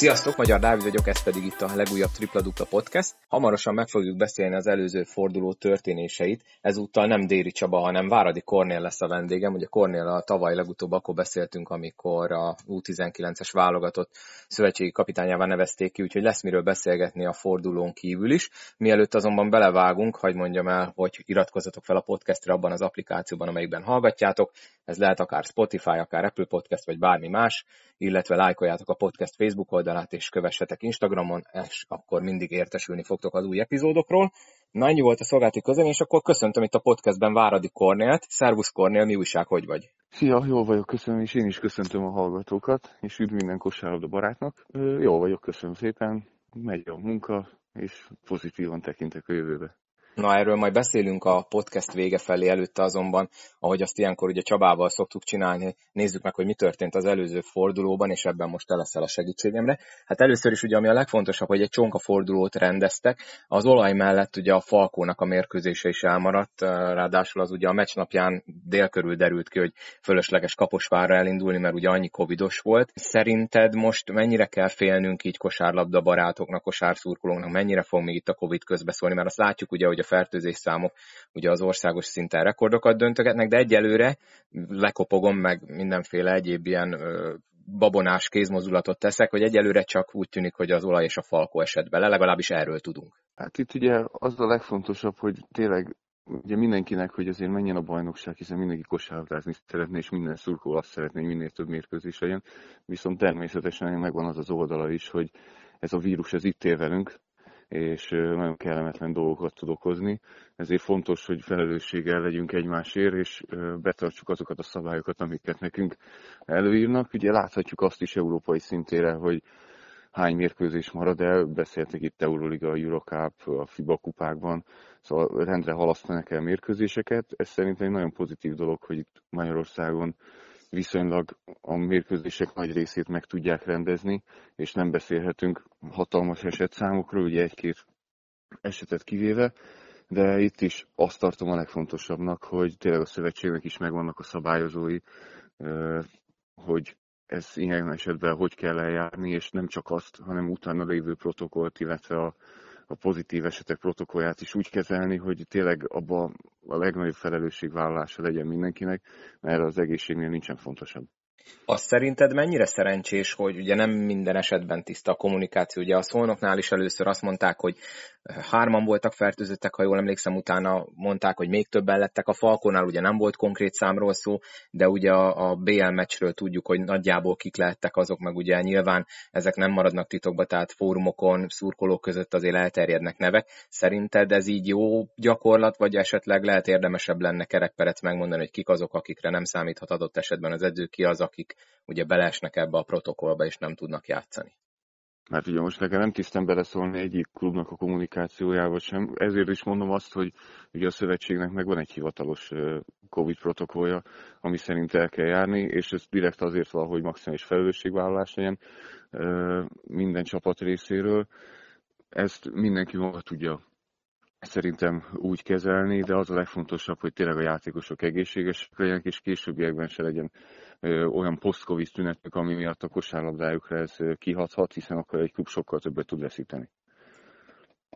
Sziasztok, Magyar Dávid vagyok, ez pedig itt a legújabb Tripladukla Podcast. Hamarosan meg fogjuk beszélni az előző forduló történéseit. Ezúttal nem Déri Csaba, hanem Váradi Kornél lesz a vendégem. Ugye Kornél a tavaly legutóbb akkor beszéltünk, amikor a U19-es válogatott szövetségi kapitányává nevezték ki, úgyhogy lesz miről beszélgetni a fordulón kívül is. Mielőtt azonban belevágunk, hadd mondjam el, hogy iratkozzatok fel a podcastre abban az applikációban, amelyikben hallgatjátok. Ez lehet akár Spotify, akár Apple Podcast, vagy bármi más, illetve lájkoljátok a podcast Facebook oldalát, és kövessetek Instagramon, és akkor mindig értesülni fogtok az új epizódokról. Na, ennyi volt a szolgálati közlemény, és akkor köszöntöm itt a podcastben Váradi Kornélt. Szervusz Kornél, mi újság, hogy vagy? Szia, jól vagyok, köszönöm, és én is köszöntöm a hallgatókat, és üdv minden kosárlabda barátnak. Jól vagyok, köszönöm szépen, megy a munka, és pozitívan tekintek a jövőbe. Na, erről majd beszélünk a podcast vége felé, előtte azonban, ahogy azt ilyenkor ugye Csabával szoktuk csinálni, nézzük meg, hogy mi történt az előző fordulóban, és ebben most te leszel a segítségemre. Hát először is ugye, ami a legfontosabb, hogy egy csonka fordulót rendeztek, az olaj mellett ugye a Falkónak a mérkőzése is elmaradt, ráadásul az ugye a meccs napján dél körül derült ki, hogy fölösleges Kaposvárra elindulni, mert ugye annyi covidos volt. Szerinted most mennyire kell félnünk így kosárlabda barátoknak, kosárszurkolóknak, mennyire fog még itt a covid közbeszólni, mert azt látjuk ugye, hogy a fertőzés számok ugye az országos szinten rekordokat döntögetnek, de egyelőre lekopogom, meg mindenféle egyéb ilyen babonás kézmozdulatot teszek, hogy egyelőre csak úgy tűnik, hogy az olaj és a Falkó esett bele, legalábbis erről tudunk. Hát itt ugye az a legfontosabb, hogy tényleg ugye mindenkinek, hogy azért menjen a bajnokság, hiszen mindenki kosárlabdázni szeretne, és minden szurkoló azt szeretné, hogy minél több mérkőzés legyen, viszont természetesen megvan az az oldala is, hogy ez a vírus ez itt él velünk, és nagyon kellemetlen dolgokat tud okozni. Ezért fontos, hogy felelősséggel legyünk egymásért, és betartsuk azokat a szabályokat, amiket nekünk előírnak. Ugye láthatjuk azt is európai szintére, hogy hány mérkőzés marad el, beszéltek itt Euroliga, Eurocup, a FIBA kupákban, szóval rendre halasztanak el mérkőzéseket. Ez szerintem egy nagyon pozitív dolog, hogy itt Magyarországon viszonylag a mérkőzések nagy részét meg tudják rendezni, és nem beszélhetünk hatalmas esetszámokról, ugye egy-két esetet kivéve, de itt is azt tartom a legfontosabbnak, hogy tényleg a szövetségnek is megvannak a szabályozói, hogy ez ilyen esetben hogy kell eljárni, és nem csak azt, hanem utána lévő protokollt, illetve a pozitív esetek protokollját is úgy kezelni, hogy tényleg abban a legnagyobb felelősségvállalása legyen mindenkinek, mert az egészségnél nincsen fontosabb. Azt szerinted mennyire szerencsés, hogy ugye nem minden esetben tiszta a kommunikáció? Ugye a Szolnoknál is először azt mondták, hogy 3-an voltak fertőzöttek, ha jól emlékszem, utána mondták, hogy még többen lettek. A Falkónál ugye nem volt konkrét számról szó, de ugye a BL meccsről tudjuk, hogy nagyjából kik lehettek azok, meg ugye nyilván ezek nem maradnak titokba, tehát fórumokon, szurkolók között azért elterjednek nevek. Szerinted ez így jó gyakorlat, vagy esetleg lehet érdemesebb lenne kerekperec megmondani, hogy kik azok, akikre nem számíthat adott esetben az edző, ki az, akik ugye beleesnek ebbe a protokollba és nem tudnak játszani? Mert ugye most nekem nem tisztem beleszólni egyik klubnak a kommunikációjával sem. Ezért is mondom azt, hogy ugye a szövetségnek megvan egy hivatalos COVID protokollja, ami szerint el kell járni, és ez direkt azért van, hogy maximális felelősségvállalás legyen minden csapat részéről. Ezt mindenki maga tudja szerintem úgy kezelni, de az a legfontosabb, hogy tényleg a játékosok egészségesek legyenek, és későbbiekben se legyen olyan post-covid tünetek, ami miatt a kosárlabdájukra ez kihathat, hiszen akkor egy klub sokkal többet tud veszíteni.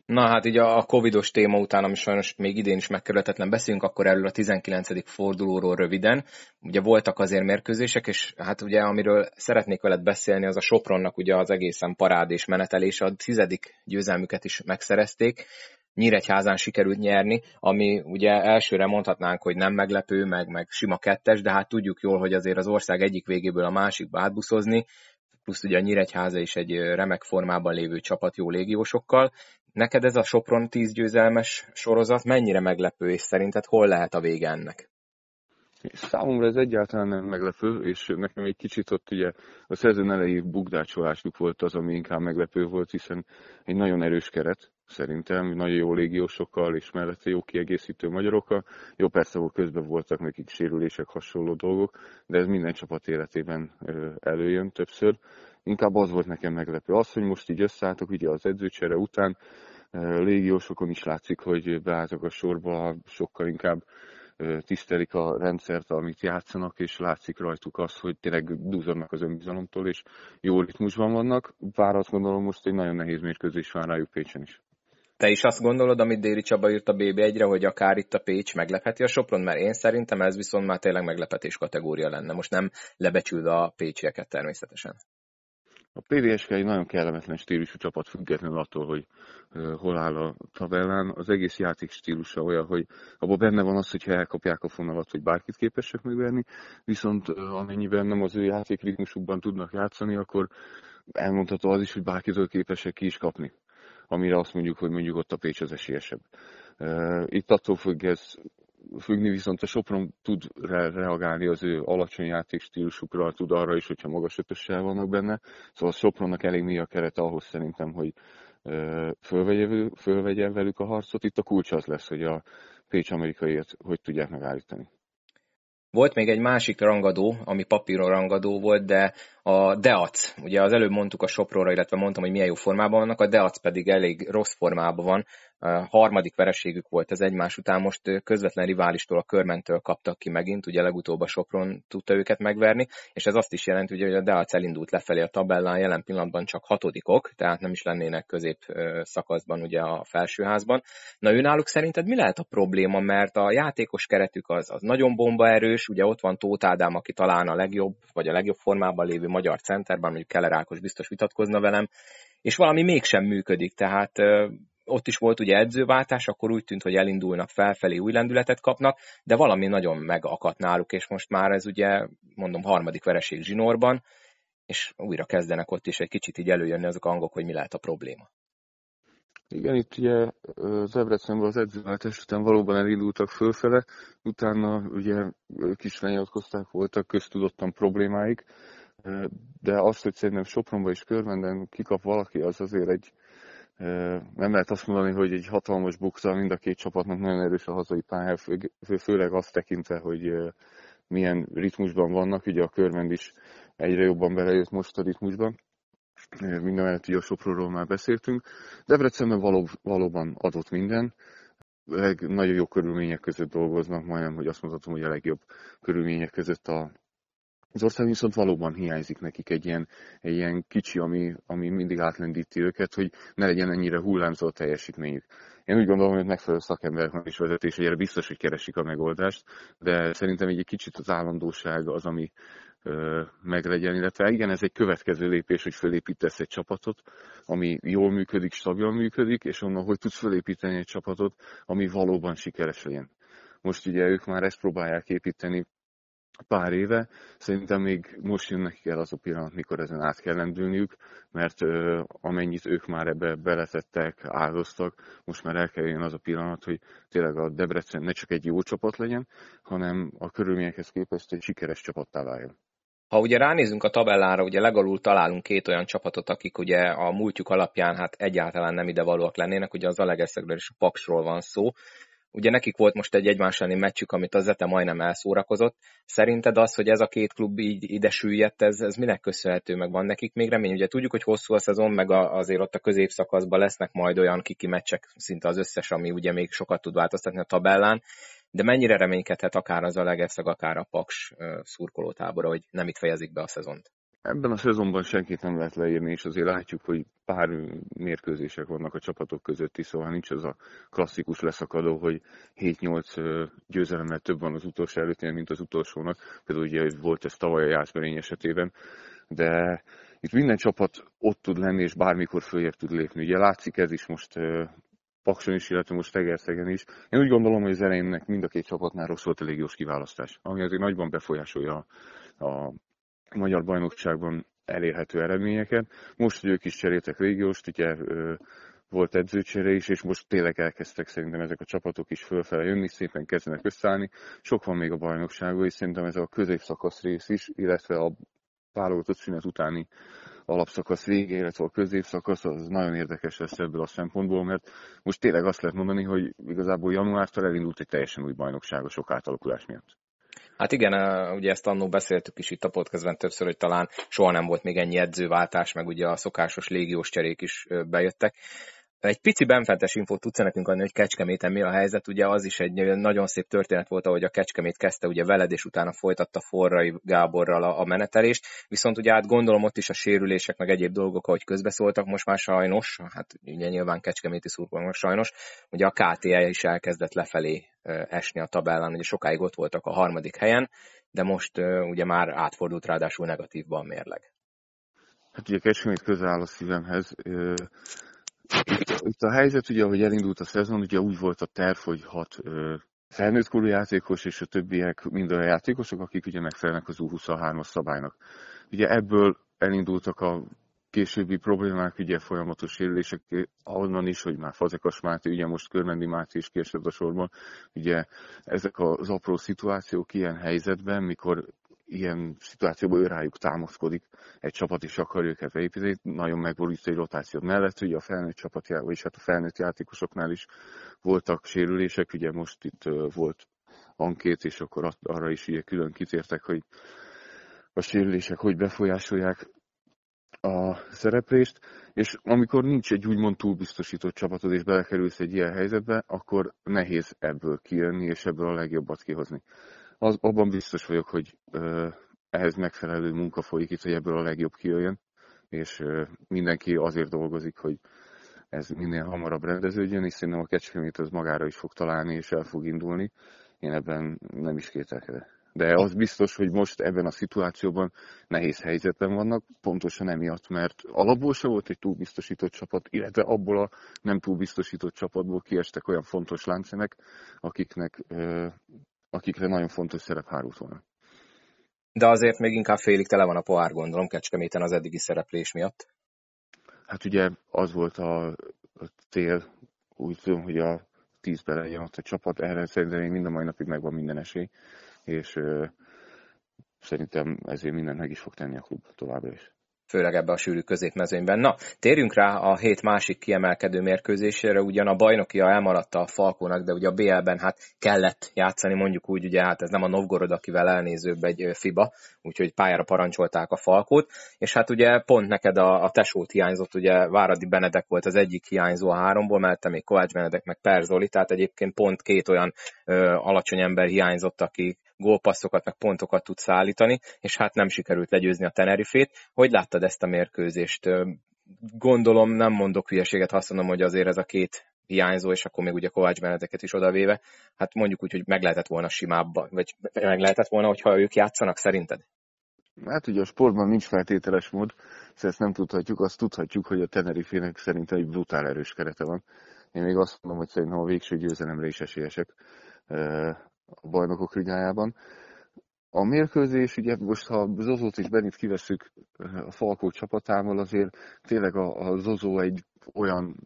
Na hát így a covidos téma után, ami sajnos még idén is megkerülhetetlen, beszélünk akkor erről a 19. fordulóról röviden. Ugye voltak azért mérkőzések, és hát ugye amiről szeretnék veled beszélni, az a Sopronnak ugye az egészen parádés menetelése, a 10. győzelmüket is megszerezték. Nyíregyházán sikerült nyerni, ami ugye elsőre mondhatnánk, hogy nem meglepő, meg sima kettes, de hát tudjuk jól, hogy azért az ország egyik végéből a másikba átbuszozni, plusz ugye a Nyíregyháza is egy remek formában lévő csapat jó légiósokkal. Neked ez a Sopron 10 győzelmes sorozat mennyire meglepő, és szerinted hol lehet a vége ennek? Számomra ez egyáltalán nem meglepő, és nekem egy kicsit ott ugye a szezon elejé bukdácsolásuk volt az, ami inkább meglepő volt, hiszen egy nagyon erős keret, szerintem, nagyon jó légiósokkal, és mellette jó kiegészítő magyarokkal. Jó, persze, hogy közben voltak nekik sérülések, hasonló dolgok, de ez minden csapat életében előjön többször. Inkább az volt nekem meglepő. Az, hogy most így összeálltok, ugye az edzőcsere után légiósokon is látszik, hogy beálltak a sorba, sokkal inkább tisztelik a rendszert, amit játszanak, és látszik rajtuk az, hogy tényleg dúzadnak az önbizalomtól, és jó ritmusban vannak. Bár azt gondolom most egy nagyon nehéz mérkőzés van rájuk Pécsen is. Te is azt gondolod, amit Déri Csaba írt a BB1-re, hogy akár itt a Pécs meglepheti a Sopron? Mert én szerintem ez viszont már tényleg meglepetés kategória lenne. Most nem lebecsülve a pécsieket természetesen. A PDSK egy nagyon kellemetlen stílusú csapat, függetlenül attól, hogy hol áll a tabellán. Az egész játék stílusa olyan, hogy abban benne van az, hogyha elkapják a fonalat, hogy bárkit képesek megverni, viszont amennyiben nem az ő játék ritmusukban tudnak játszani, akkor elmondható az is, hogy bárkitől képesek ki is kapni, amire azt mondjuk, hogy mondjuk ott a Pécs az esélyesebb. Itt attól függ ez függni, viszont a Sopron tud reagálni az ő alacsony játékstílusukra, tud arra is, hogyha magas ötössel vannak benne. Szóval a Sopronnak elég mély a kerete ahhoz szerintem, hogy fölvegyen velük a harcot. Itt a kulcs az lesz, hogy a Pécs amerikaiért hogy tudják megállítani. Volt még egy másik rangadó, ami papíron rangadó volt, de a DEAC, ugye az előbb mondtuk a Sopronra, illetve mondtam, hogy milyen jó formában vannak, a DEAC pedig elég rossz formában van. A harmadik vereségük volt ez egymás után, most közvetlen riválistól, a Körmendtől kaptak ki megint, ugye legutóbb a Sopron tudta őket megverni, és ez azt is jelenti, ugye, hogy a DEAC elindult lefelé a tabellán, jelen pillanatban csak hatodikok, tehát nem is lennének közép szakaszban ugye a felsőházban. Na őnáluk szerinted mi lehet a probléma, mert a játékos keretük az nagyon bombaerős, ugye ott van Tóth Ádám, aki talán a legjobb, vagy a legjobb formában lévő magyar centerben, mondjuk Keller Ákos biztos vitatkozna velem, és valami mégsem működik, tehát ott is volt ugye edzőváltás, akkor úgy tűnt, hogy elindulnak felfelé, új lendületet kapnak, de valami nagyon megakadt náluk, és most már ez ugye, mondom, harmadik vereség zsinórban, és újra kezdenek ott is egy kicsit így előjönni azok a hangok, hogy mi lehet a probléma. Igen, itt ugye Debrecenben az edzőváltás után valóban elindultak fölfele, utána ugye kis lenyilatkozták voltak, köztudottan problémáik, de azt, hogy szerintem Sopronban és Körmenden kikap valaki, az azért egy, nem lehet azt mondani, hogy egy hatalmas bukta, mind a két csapatnak nagyon erős a hazai pályán, főleg azt tekintve, hogy milyen ritmusban vannak, ugye a Körmend is egyre jobban belejött most a ritmusban, mindemellett ugye a Sopronról már beszéltünk. Debrecenben valóban adott minden, nagyon jó körülmények között dolgoznak, majdnem, hogy azt mondhatom, hogy a legjobb körülmények között az ország, viszont valóban hiányzik nekik egy ilyen kicsi, ami mindig átlendíti őket, hogy ne legyen ennyire hullámzó a teljesítményük. Én úgy gondolom, hogy megfelelő szakemberek van is vezetés, hogy erre biztos, hogy keresik a megoldást, de szerintem egy kicsit az állandóság az, ami meglegyen, illetve igen, ez egy következő lépés, hogy fölépítesz egy csapatot, ami jól működik, stabilan működik, és onnan, hogy tudsz fölépíteni egy csapatot, ami valóban sikeres legyen. Most ugye ők már ezt próbálják építeni pár éve, szerintem még most jön nekik el az a pillanat, mikor ezen át kell lendülniük, mert amennyit ők már ebbe beletettek, áldoztak, most már el kell jön az a pillanat, hogy tényleg a Debrecen ne csak egy jó csapat legyen, hanem a körülményekhez képest egy sikeres csapattá váljon. Ha ugye ránézünk a tabellára, ugye legalul találunk két olyan csapatot, akik ugye a múltjuk alapján hát egyáltalán nem idevalóak lennének, ugye az Zalaegerszegről és a Paksról van szó. Ugye nekik volt most egy egymás elleni meccsük, amit az Zete majdnem elszórakozott. Szerinted az, hogy ez a két klub így ide süllyedt, ez minek köszönhető, meg van nekik még remény? Ugye tudjuk, hogy hosszú a szezon, meg azért ott a középszakaszban lesznek majd olyan kiki meccsek, szinte az összes, ami ugye még sokat tud változtatni a tabellán, de mennyire reménykedhet akár az Zalaegerszeg, akár a Paks szurkolótábora, hogy nem itt fejezik be a szezont? Ebben a szezonban senkit nem lehet leírni, és azért látjuk, hogy pár mérkőzések vannak a csapatok közötti, szóval nincs az a klasszikus leszakadó, hogy 7-8 győzelemmel több van az utolsó előtténél, mint az utolsónak. Például ugye volt ez tavaly a Jászberény esetében, de itt minden csapat ott tud lenni, és bármikor följebb tud lépni. Ugye látszik ez is most Pakson is, illetve most Egerszegen is. Én úgy gondolom, hogy az elejének mind a két csapatnál rossz volt a légiós kiválasztás, ami azért nagyban befolyásolja a magyar bajnokságban elérhető eredményeket. Most, hogy ők is cseréltek régióst, ugye volt edzőcsere is, és most tényleg elkezdtek szerintem ezek a csapatok is fölfele jönni, szépen kezdenek összeállni. Sok van még a bajnokságban, és szerintem ez a középszakasz rész is, illetve a válogatott szünet utáni alapszakasz vége, illetve a középszakasz, az nagyon érdekes lesz ebből a szempontból, mert most tényleg azt lehet mondani, hogy igazából januártól elindult egy teljesen új bajnokság a sok átalakulás miatt. Hát igen, ugye ezt annól beszéltük is itt a podcastben többször, hogy talán soha nem volt még ennyi edzőváltás, meg ugye a szokásos légiós cserék is bejöttek. Egy pici benfentes infót tudsz nekünk adni, hogy Kecskeméten mi a helyzet? Ugye az is egy nagyon szép történet volt, ahogy a Kecskemét kezdte ugye veled, és utána folytatta Forrai Gáborral a menetelést. Viszont ugye hát gondolom ott is a sérülések, meg egyéb dolgok, ahogy közbeszóltak, most már sajnos, hát ugye nyilván kecskeméti szurkolóknak sajnos, ugye a KTE is elkezdett lefelé esni a tabellán, ugye sokáig ott voltak a harmadik helyen, de most ugye már átfordult ráadásul negatívba a mérleg. Hát ugye Kecskemét közel áll a szívemhez. Itt a helyzet, ugye, ahogy elindult a szezon, ugye úgy volt a terv, hogy 6 felnőttkorú játékos, és a többiek mind olyan játékosok, akik ugye megfelelnek az U23-as szabálynak. Ugye ebből elindultak a későbbi problémák, ugye folyamatos sérülések, ahonnan is, hogy már Fazekas Máté, ugye most Körmendi Máté is később a sorban, ugye ezek az apró szituációk ilyen helyzetben, mikor ilyen szituációban ő rájuk támaszkodik, egy csapat is akarja őket beépíteni, nagyon megborító rotáció mellett, ugye a felnőtt csapatjában, és hát a felnőtt játékosoknál is voltak sérülések, ugye most itt volt ankét, és akkor arra is ugye külön kitértek, hogy a sérülések hogy befolyásolják a szereplést, és amikor nincs egy úgymond túlbiztosított csapatod, és belekerülsz egy ilyen helyzetbe, akkor nehéz ebből kijönni, és ebből a legjobbat kihozni. Abban biztos vagyok, hogy ehhez megfelelő munka folyik itt, hogy ebből a legjobb kijöjjön, és mindenki azért dolgozik, hogy ez minél hamarabb rendeződjön, és szerintem a Kecskemét az magára is fog találni, és el fog indulni. Én ebben nem is kételkedem. De az biztos, hogy most ebben a szituációban nehéz helyzetben vannak, pontosan emiatt, mert alapból se volt egy túlbiztosított csapat, illetve abból a nem túlbiztosított csapatból kiestek olyan fontos láncemek, akikre nagyon fontos szerep hárult volna. De azért még inkább félig tele van a pohár, gondolom, Kecskeméten az eddigi szereplés miatt. Hát ugye az volt a tél, úgy tudom, hogy a 10-ben legyen ott a csapat, erre szerintem még mind a mai napig megvan minden esély, és szerintem ezért mindent meg is fog tenni a klub továbbra is. Főleg ebbe a sűrű középmezőnyben. Na, térjünk rá a hét másik kiemelkedő mérkőzésére, ugyan a bajnokia elmaradt a Falkónak, de ugye a BL-ben hát kellett játszani, mondjuk úgy, ugye hát ez nem a Novgorod, akivel elnézőbb egy FIBA, úgyhogy pályára parancsolták a Falkót, és hát ugye pont neked a tesót hiányzott, ugye Váradi Benedek volt az egyik hiányzó a háromból, mellette még Kovács Benedek meg Perzoli, tehát egyébként pont két olyan alacsony ember hiányzott, aki gólpasszokat, meg pontokat tud szállítani, és hát nem sikerült legyőzni a Tenerifét. Hogy láttad ezt a mérkőzést? Gondolom, nem mondok hülyeséget, ha azt mondom, hogy azért ez a két hiányzó, és akkor még ugye Kovács Benedeket is odavéve, hát mondjuk úgy, hogy meg lehetett volna simábban, vagy meg lehetett volna, hogyha ők játszanak, szerinted? Hát ugye a sportban nincs feltételes mód, és ezt nem tudhatjuk, azt tudhatjuk, hogy a Tenerifének szerintem egy brutál erős kerete van. Én még azt mondom, hogy szerintem a végső győzelemre is esélyesek a Bajnokok Ligájában. A mérkőzés, ugye most ha Zozót és Bennit kiveszük a Falkó csapatával, azért tényleg a Zozó egy olyan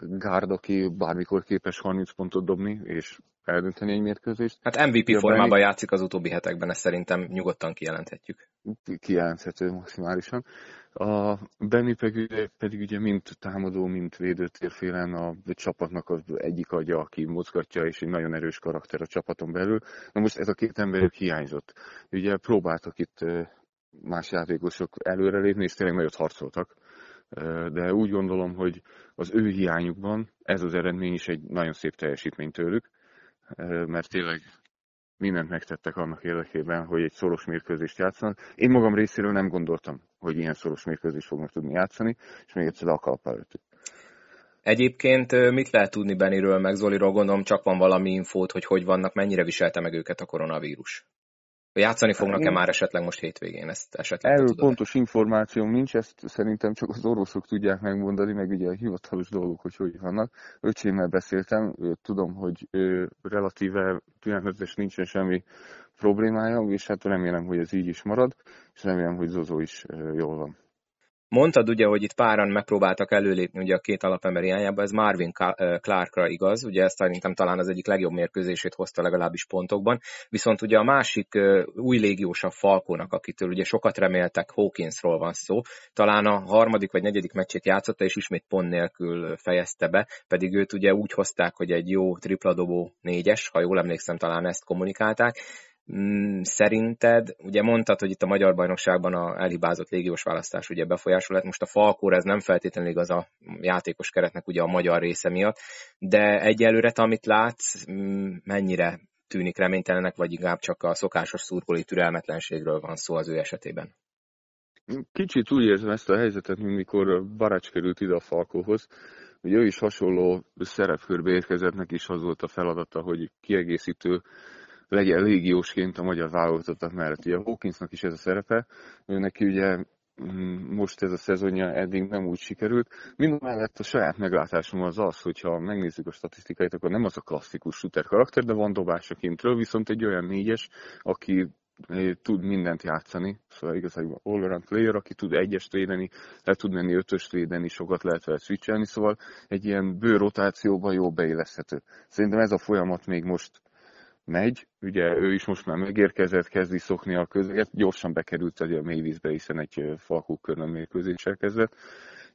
gárd, aki bármikor képes 30 pontot dobni, és eldönteni egy mérkőzést. Hát MVP formában játszik az utóbbi hetekben, ezt szerintem nyugodtan kijelenthetjük. Kijelenthető maximálisan. A Benni pedig ugye mind támadó, mind védőtérfélen a csapatnak az egyik agya, aki mozgatja, és egy nagyon erős karakter a csapaton belül. Na most ez a két emberük hiányzott. Ugye próbáltak itt más játékosok előrelépni, és tényleg nagyot harcoltak. De úgy gondolom, hogy az ő hiányukban ez az eredmény is egy nagyon szép teljesítmény tőlük, mert tényleg mindent megtettek annak érdekében, hogy egy szoros mérkőzést játszanak. Én magam részéről nem gondoltam, hogy ilyen szoros mérkőzést fognak tudni játszani, és még egyszer le a kalap előttük. Egyébként mit lehet tudni Benniről, meg Zoliról? Gondolom csak van valami infót, hogy vannak, mennyire viselte meg őket a koronavírus. Játszani fognak-e már esetleg most hétvégén? Ezt esetleg erről pontos információm nincs, ezt szerintem csak az orvosok tudják megmondani, meg ugye a hivatalos dolgok, hogy vannak. Öcsémmel beszéltem, tudom, hogy relatíve tünetmentes, nincsen semmi problémája, és hát remélem, hogy ez így is marad, és remélem, hogy Zozó is jól van. Mondtad ugye, hogy itt páran megpróbáltak előlépni ugye a két alapember irányába, ez Marvin Clarkra igaz, ugye ezt szerintem talán az egyik legjobb mérkőzését hozta legalábbis pontokban, viszont ugye a másik új légiósabb Falkónak, akitől ugye sokat reméltek, Hawkinsról van szó, talán a harmadik vagy negyedik meccsét játszotta, és ismét pont nélkül fejezte be, pedig őt ugye úgy hozták, hogy egy jó tripladobó 4-es, ha jól emlékszem, talán ezt kommunikálták, Szerinted, ugye mondtad, hogy itt a magyar bajnokságban a elhibázott légiós választás ugye befolyásol lett, most a Falkóra ez nem feltétlenül igaz a játékos keretnek ugye a magyar része miatt, de egyelőre, amit látsz, mennyire tűnik reménytelenek, vagy inkább csak a szokásos szurkolói türelmetlenségről van szó az ő esetében? Kicsit úgy érzem ezt a helyzetet, mint mikor Barács került ide a Falkóhoz. Ugye ő is hasonló szerepkörbe érkezett, neki is az volt a feladata, hogy kiegészítő legyen légiósként a magyar válogatottak mellett. Ugye a Hawkinsnak is ez a szerepe, ő neki ugye most ez a szezonja eddig nem úgy sikerült. Mindamellett a saját meglátásom az az, hogyha megnézzük a statisztikáit, akkor nem az a klasszikus shooter karakter, de van dobása kintről, viszont egy olyan négyes, aki tud mindent játszani, szóval igazából all-around player, aki tud egyest védeni, le tud menni ötöst védeni, sokat lehet vele switchelni, szóval egy ilyen bő rotációban jól beilleszthető. Szerintem ez a folyamat még most megy, ugye ő is most már megérkezett, kezdi szokni a közeget, gyorsan bekerült a mélyvízbe, hiszen egy Falkó Körmend mérkőzéssel kezdett,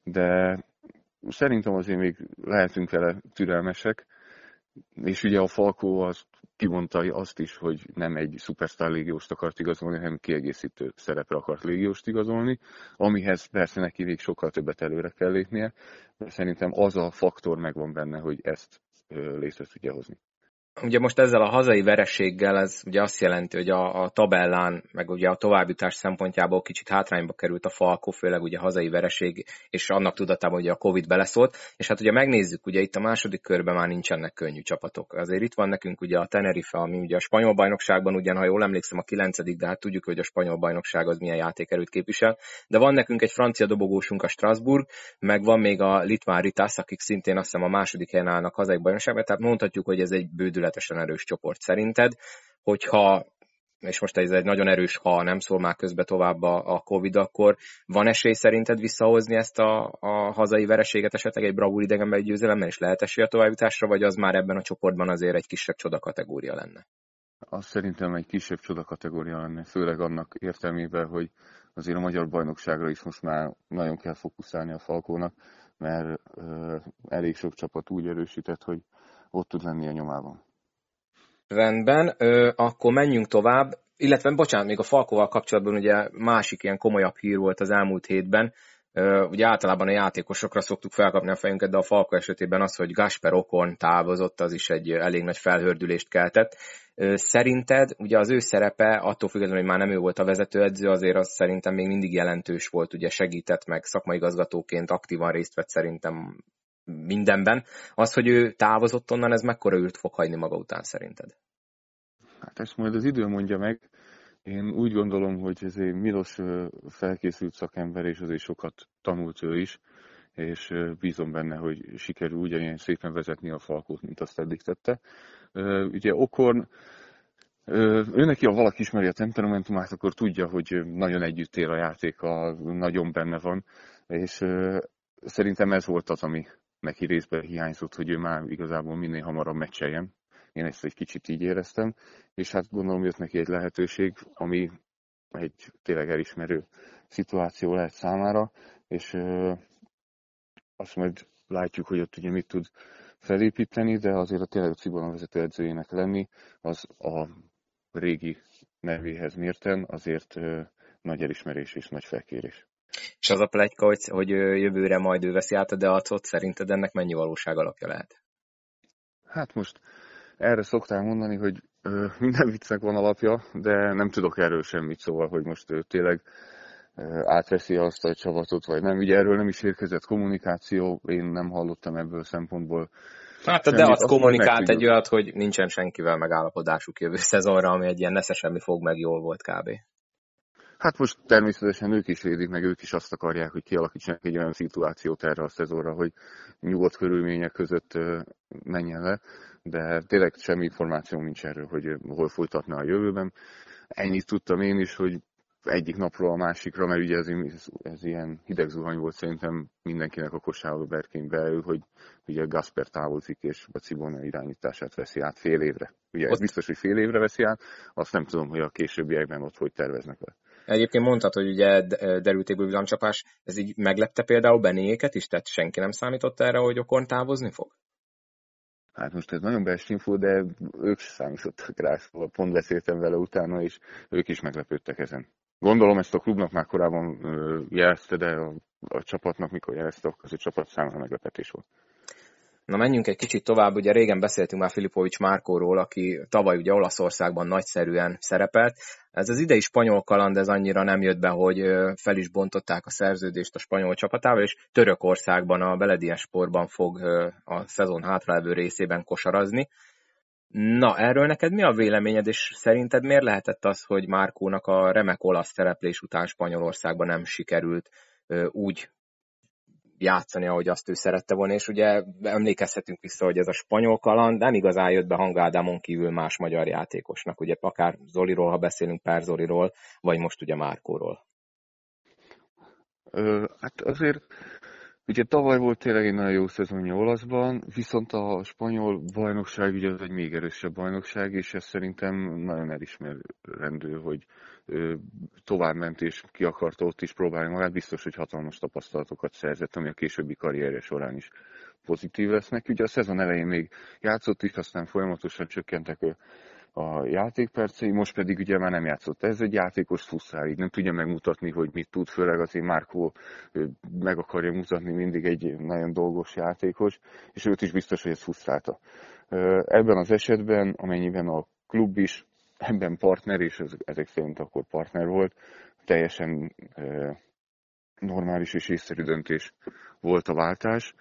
de szerintem azért még lehetünk vele türelmesek, és ugye a Falkó azt kimondta azt is, hogy nem egy szupersztár légióst akart igazolni, hanem kiegészítő szerepre akart légióst igazolni, amihez persze neki még sokkal többet előre kell lépnie, de szerintem az a faktor megvan benne, hogy ezt létre tudja hozni. Ugye most ezzel a hazai vereséggel ez ugye azt jelenti, hogy a tabellán, meg ugye a továbbjutás szempontjából kicsit hátrányba került a Falkó, főleg ugye a hazai vereség, és annak tudatában ugye a Covid beleszólt, és hát ugye megnézzük, ugye itt a második körben már nincsenek könnyű csapatok. Azért itt van nekünk ugye a Tenerifé, ami ugye a spanyol bajnokságban, ugyan ha jól emlékszem a 9., de hát tudjuk, hogy a spanyol bajnokság az milyen játékerőt képvisel, de van nekünk egy francia dobogósunk a Strasbourg, meg van még a litván Ritász, akik szintén azt hiszem a második helyen állnak hazai bajnokságban, tehát mondhatjuk, hogy ez egy bődül erős csoport. Szerinted, hogyha, és most ez egy nagyon erős, ha nem szól már közben tovább a Covid, akkor van esély szerinted visszahozni ezt a hazai vereséget esetleg egy bravúr idegenbeli győzelemmel, és lehet esély a továbbjutásra, vagy az már ebben a csoportban azért egy kisebb csodakategória lenne? Azt szerintem egy kisebb csodakategória lenne, főleg annak értelmében, hogy azért a magyar bajnokságra is most már nagyon kell fókuszálni a Falkónak, mert elég sok csapat úgy erősített, hogy ott tud lenni a nyomában. Rendben, akkor menjünk tovább, illetve bocsánat, még a Falkóval kapcsolatban ugye másik ilyen komolyabb hír volt az elmúlt hétben, ugye általában a játékosokra szoktuk felkapni a fejünket, de a Falkó esetében az, hogy Gasper Okorn távozott, az is egy elég nagy felhördülést keltett. Szerinted ugye az ő szerepe, attól függetlenül, hogy már nem ő volt a vezetőedző, azért az szerintem még mindig jelentős volt, ugye segített meg szakmaigazgatóként, aktívan részt vett szerintem mindenben. Az, hogy ő távozott onnan, ez mekkora űrt fog hagyni maga után szerinted? Hát ezt majd az idő mondja meg. Én úgy gondolom, hogy ezért Milos felkészült szakember, és azért sokat tanult ő is, és bízom benne, hogy sikerül ugyanilyen szépen vezetni a Falkót, mint azt eddig tette. Ugye Okorn, őneki, ha valaki ismeri a temperamentumát, akkor tudja, hogy nagyon együtt él a játéka, nagyon benne van, és szerintem ez volt az, ami neki részben hiányzott, hogy ő már igazából minél hamarabb meccseljen. Én ezt egy kicsit így éreztem, és hát gondolom jött neki egy lehetőség, ami egy tényleg elismerő szituáció lehet számára, és azt majd látjuk, hogy ott ugye mit tud felépíteni, de azért a tényleg a Cibona vezetőedzőjének lenni, az a régi nevéhez mérten azért nagy elismerés és nagy felkérés. És az a pletyka, hogy jövőre majd ő veszi át a DEAC-ot, szerinted ennek mennyi valóság alapja lehet? Hát most erre szoktál mondani, hogy minden viccnek van alapja, de nem tudok erről semmit, szóval, hogy most ő tényleg átveszi azt a csapatot, vagy nem. Ugye erről nem is érkezett kommunikáció, én nem hallottam ebből szempontból. Hát a DEAC kommunikált egy olyat, hogy nincsen senkivel megállapodásuk jövő szezonra, ami egy ilyen nesze semmi fog meg jól volt kb. Hát most természetesen ők is védik, meg ők is azt akarják, hogy kialakítsanak egy olyan szituációt erre a szezonra, hogy nyugodt körülmények között menjen le, de tényleg semmi információ nincs erről, hogy hol folytatna a jövőben. Ennyit tudtam én is, hogy egyik napról a másikra, mert ugye ez ilyen hideg zuhany volt szerintem mindenkinek a kosárlabda berkein belül, hogy ugye Gasper távozik és a Cibona irányítását veszi át fél évre. Ugye ott... biztos, hogy fél évre veszi át, azt nem tudom, hogy a későbbiekben ott hogy terveznek vele. Egyébként mondtad, hogy ugye derültékből villámcsapás, ez így meglepte például Benniéket is, tehát senki nem számított erre, hogy Okorn távozni fog? hát most ez nagyon beszinfó, de ők számítottak rá, szóval pont beszéltem vele utána, és ők is meglepődtek ezen. Gondolom ezt a klubnak már korábban jelezte, de a csapatnak mikor jelezte, az a csapat számára meglepetés volt. Na menjünk egy kicsit tovább, ugye régen beszéltünk már Filipovics Márkóról, aki tavaly ugye Olaszországban nagyszerűen szerepelt. Ez az idei spanyol kaland, ez annyira nem jött be, hogy fel is bontották a szerződést a spanyol csapatával, és Törökországban, a Belediyessporban fog a szezon hátralévő részében kosarazni. Na, erről neked mi a véleményed, és szerinted miért lehetett az, hogy Márkónak a remek olasz szereplés után Spanyolországban nem sikerült úgy játszani, ahogy azt ő szerette volna, és ugye emlékezhetünk vissza, hogy ez a spanyol kaland nem igazán jött be Hanga Ádámon kívül más magyar játékosnak, ugye akár Zoliról, ha beszélünk, Pár Zoliról, vagy most ugye Márkóról. Hát azért, ugye tavaly volt tényleg egy nagyon jó szezonja olaszban, viszont a spanyol bajnokság ugye az egy még erősebb bajnokság, és ez szerintem nagyon elismerendő, hogy továbbment és ki akarta ott is próbálni magát. Biztos, hogy hatalmas tapasztalatokat szerzett, ami a későbbi karrierje során is pozitív lesznek. Ugye a szezon elején még játszott is, aztán folyamatosan csökkentek a játékpercei, most pedig ugye már nem játszott. Ez egy játékos fuszáig, nem tudja megmutatni, hogy mit tud, főleg azért Márko meg akarja mutatni, mindig egy nagyon dolgos játékos, és őt is biztos, hogy ez fuszálta. Ebben az esetben, amennyiben a klub is ebben partner, és ezek szerint akkor partner volt, teljesen normális és észszerű döntés volt a váltás.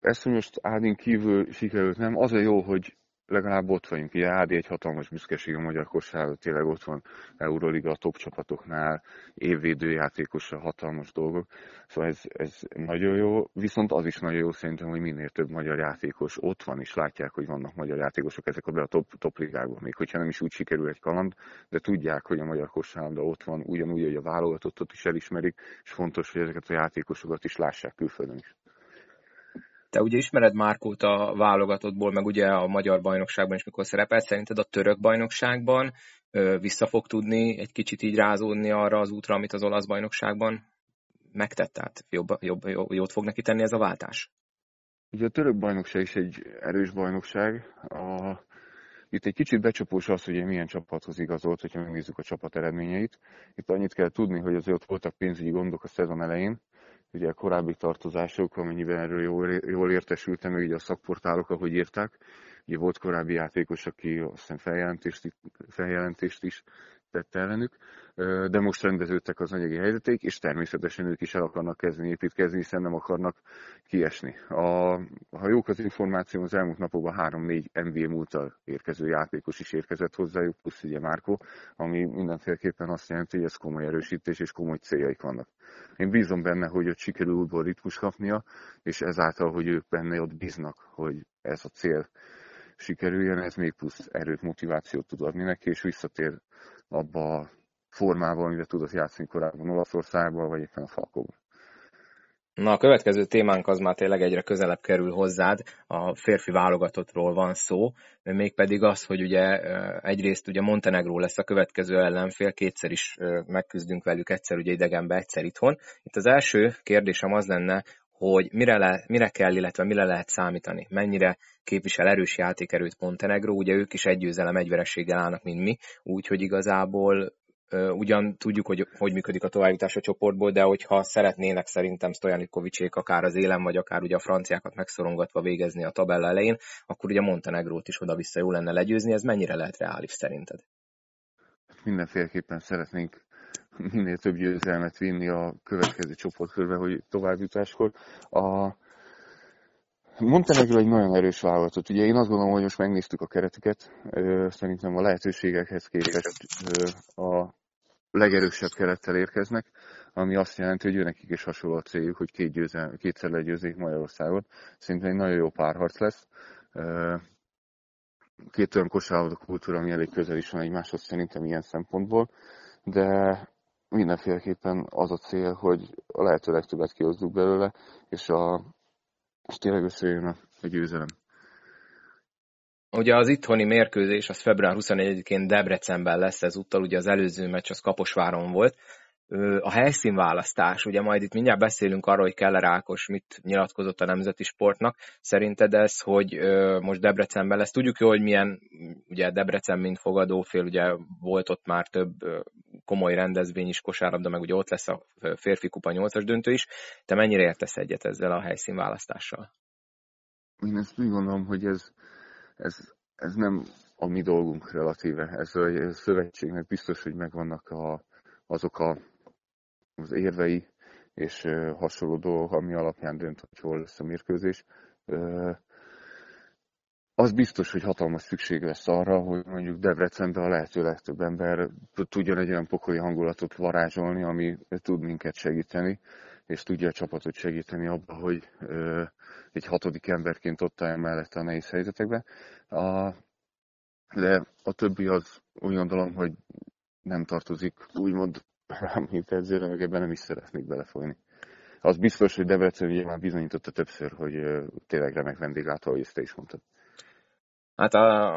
Ezt most Ádin kívül sikerült nem. Az a jó, hogy legalább ott vagyunk. Ugye Ádi egy hatalmas büszkeség a magyar kosárra, tényleg ott van Euróliga a top csapatoknál, évvédő játékosra, hatalmas dolgok. Szóval ez nagyon jó, viszont az is nagyon jó szerintem, hogy minél több magyar játékos ott van, és látják, hogy vannak magyar játékosok ezekben a top ligákban. Még hogyha nem is úgy sikerül egy kaland, de tudják, hogy a magyar kosárlabda ott van, ugyanúgy, hogy a válogatottot is elismerik, és fontos, hogy ezeket a játékosokat is lássák külföldön is. Te ugye ismered Márkót a válogatottból, meg ugye a magyar bajnokságban is mikor szerepelt, szerinted a török bajnokságban vissza fog tudni egy kicsit így rázódni arra az útra, amit az olasz bajnokságban megtett? Tehát jót fog neki tenni ez a váltás? Ugye a török bajnokság is egy erős bajnokság. Itt egy kicsit becsapós az, hogy milyen csapathoz igazolt, hogyha megnézzük a csapat eredményeit. Itt annyit kell tudni, hogy azért ott voltak pénzügyi gondok a szezon elején, ugye a korábbi tartozások, amennyiben erről jól értesültem, meg ugye a szakportálok, ahogy írták. Ugye volt korábbi játékos, aki aztán feljelentést is tett ellenük, de most rendeződtek az anyagi helyzeték, és természetesen ők is el akarnak kezdeni építkezni, hiszen nem akarnak kiesni. Ha jók az információ, az elmúlt napokban 3-4 NBA múltal érkező játékos is érkezett hozzájuk, plusz ugye Márkó, ami mindenféleképpen azt jelenti, hogy ez komoly erősítés és komoly céljaik vannak. Én bízom benne, hogy ott sikerül újból ritmus kapnia, és ezáltal, hogy ők benne ott bíznak, hogy ez a cél sikerüljön, ez még plusz erőt, motivációt tud adni neki, és visszatér abba a formában, amivel tudott játszani korábban Olaszországban, vagy éppen a Falkóban. Na, a következő témánk az már tényleg egyre közelebb kerül hozzád, a férfi válogatottról van szó, mégpedig az, hogy ugye egyrészt ugye Montenegró lesz a következő ellenfél, kétszer is megküzdünk velük, egyszer ugye idegenben, egyszer itthon. Itt az első kérdésem az lenne, hogy mire kell, illetve mire lehet számítani, mennyire képvisel erős játékerőt Montenegró, ugye ők is egy győzelem, egy vereséggel állnak, mint mi, úgyhogy igazából ugyan tudjuk, hogy működik a továbbjutás a csoportból, de hogyha szeretnének szerintem Stojanikovics-ék akár az élen, vagy akár ugye a franciákat megszorongatva végezni a tabella elején, akkor ugye Montenegrót is oda-vissza jó lenne legyőzni, ez mennyire lehet reális szerinted? Mindenféleképpen szeretnénk minél több győzelmet vinni a következő csoportkörbe, hogy továbbjutáskor. Montenegró egy nagyon erős válogatott. Ugye én azt gondolom, hogy most megnéztük a keretüket, szerintem a lehetőségekhez képest a legerősebb kerettel érkeznek, ami azt jelenti, hogy őnekik is hasonló a céljuk, hogy kétszer legyőzzék Magyarországot. Szerintem egy nagyon jó párharc lesz. Két olyan kosárlabda kultúra, ami elég közel is van egymáshoz szerintem ilyen szempontból, de mindenféleképpen az a cél, hogy a lehető legtöbbet kihozzuk belőle, és tényleg összejön a győzelem. Ugye az itthoni mérkőzés az február 24-én Debrecenben lesz ezúttal, ugye az előző meccs az Kaposváron volt. A helyszínválasztás, ugye majd itt mindjárt beszélünk arról, hogy Keller Ákos mit nyilatkozott a nemzeti sportnak. Szerinted ez, hogy most Debrecenben lesz, tudjuk jó, hogy milyen, ugye Debrecen, mint fogadófél, ugye volt ott már több komoly rendezvény is, kosárlabda, meg ugye ott lesz a férfi kupa 8-as döntő is. Te mennyire értesz egyet ezzel a helyszínválasztással? Én ezt úgy gondolom, hogy ez nem a mi dolgunk relatíve. Ez a szövetségnek biztos, hogy megvannak azok az érvei és hasonló dolgok, ami alapján dönt, hogy hol lesz a mérkőzés. Az biztos, hogy hatalmas szükség lesz arra, hogy mondjuk Debrecenben a lehető legtöbb ember tudjon egy olyan pokoli hangulatot varázsolni, ami tud minket segíteni, és tudja a csapatot segíteni abban, hogy egy hatodik emberként ott áll mellett a nehéz helyzetekben. De a többi az úgy gondolom, hogy nem tartozik úgymond rám, mint edzőre, meg ebben nem is szeretnék belefolyni. Az biztos, hogy Debrecen ugye már bizonyította többször, hogy tényleg remek vendéglátó, ahogy ezt te is mondtad. Hát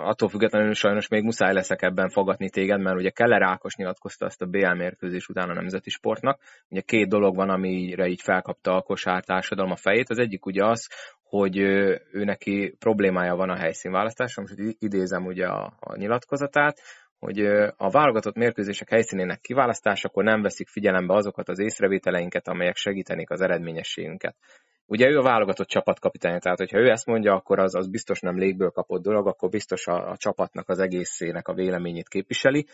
attól függetlenül sajnos még muszáj leszek ebben fogadni téged, mert ugye Keller Ákos nyilatkozta ezt a BL mérkőzés után a nemzeti sportnak. Ugye két dolog van, amire így felkapta a kosártársadalom a fejét. Az egyik ugye az, hogy ő neki problémája van a helyszínválasztásra, most idézem ugye a nyilatkozatát, hogy a válogatott mérkőzések helyszínének kiválasztásakor nem veszik figyelembe azokat az észrevételeinket, amelyek segítenék az eredményességünket. Ugye ő a válogatott csapatkapitány, tehát hogyha ő ezt mondja, akkor az biztos nem légből kapott dolog, akkor biztos a csapatnak, az egészének a véleményét képviseli.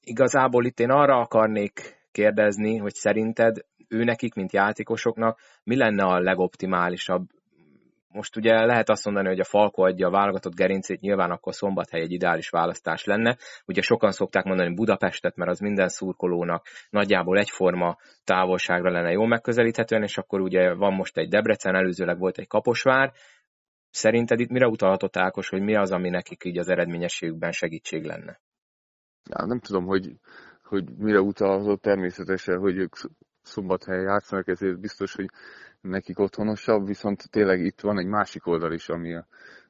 Igazából itt én arra akarnék kérdezni, hogy szerinted ő nekik, mint játékosoknak mi lenne a legoptimálisabb? Most ugye lehet azt mondani, hogy a Falkó adja a válogatott gerincét, nyilván akkor Szombathely egy ideális választás lenne. Ugye sokan szokták mondani Budapestet, mert az minden szurkolónak nagyjából egyforma távolságra lenne jól megközelíthetően, és akkor ugye van most egy Debrecen, előzőleg volt egy Kaposvár. Szerinted itt mire utalhatott Ákos, hogy mi az, ami nekik így az eredményességükben segítség lenne? Ja, nem tudom, hogy mire utalhatott, természetesen, hogy ők Szombathelyen játszanak, ezért biztos, hogy nekik otthonosabb, viszont tényleg itt van egy másik oldal is, ami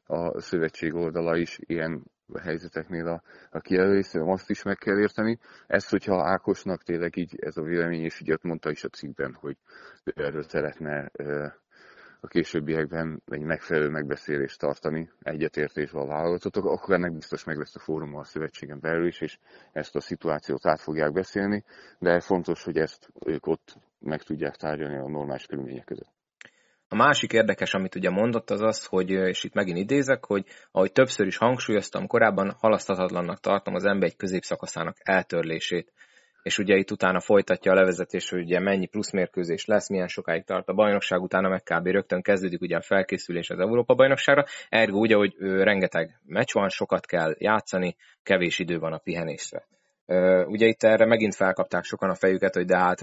a szövetség oldala is ilyen helyzeteknél a kijelölésében, azt is meg kell érteni. Ez, hogyha Ákosnak tényleg így ez a vélemény, és így ott mondta is a cikkben, hogy erről szeretne a későbbiekben egy megfelelő megbeszélést tartani, egyetértésben a válogatottak, akkor ennek biztos meg lesz a fórum a szövetségen belül is, és ezt a szituációt át fogják beszélni, de fontos, hogy ezt ők ott meg tudják tárgyalni a normális körülmények között. A másik érdekes, amit ugye mondott, az az, hogy, és itt megint idézek, hogy ahogy többször is hangsúlyoztam korábban, halaszthatatlannak tartom az NB1 középszakaszának eltörlését. És ugye itt utána folytatja a levezetés, hogy ugye mennyi pluszmérkőzés lesz, milyen sokáig tart a bajnokság, utána meg kb. Rögtön kezdődik ugye a felkészülés az Európa-bajnokságra, ergo ugye, hogy rengeteg meccs van, sokat kell játszani, kevés idő van a pihenésre. Ugye itt erre megint felkapták sokan a fejüket, hogy de hát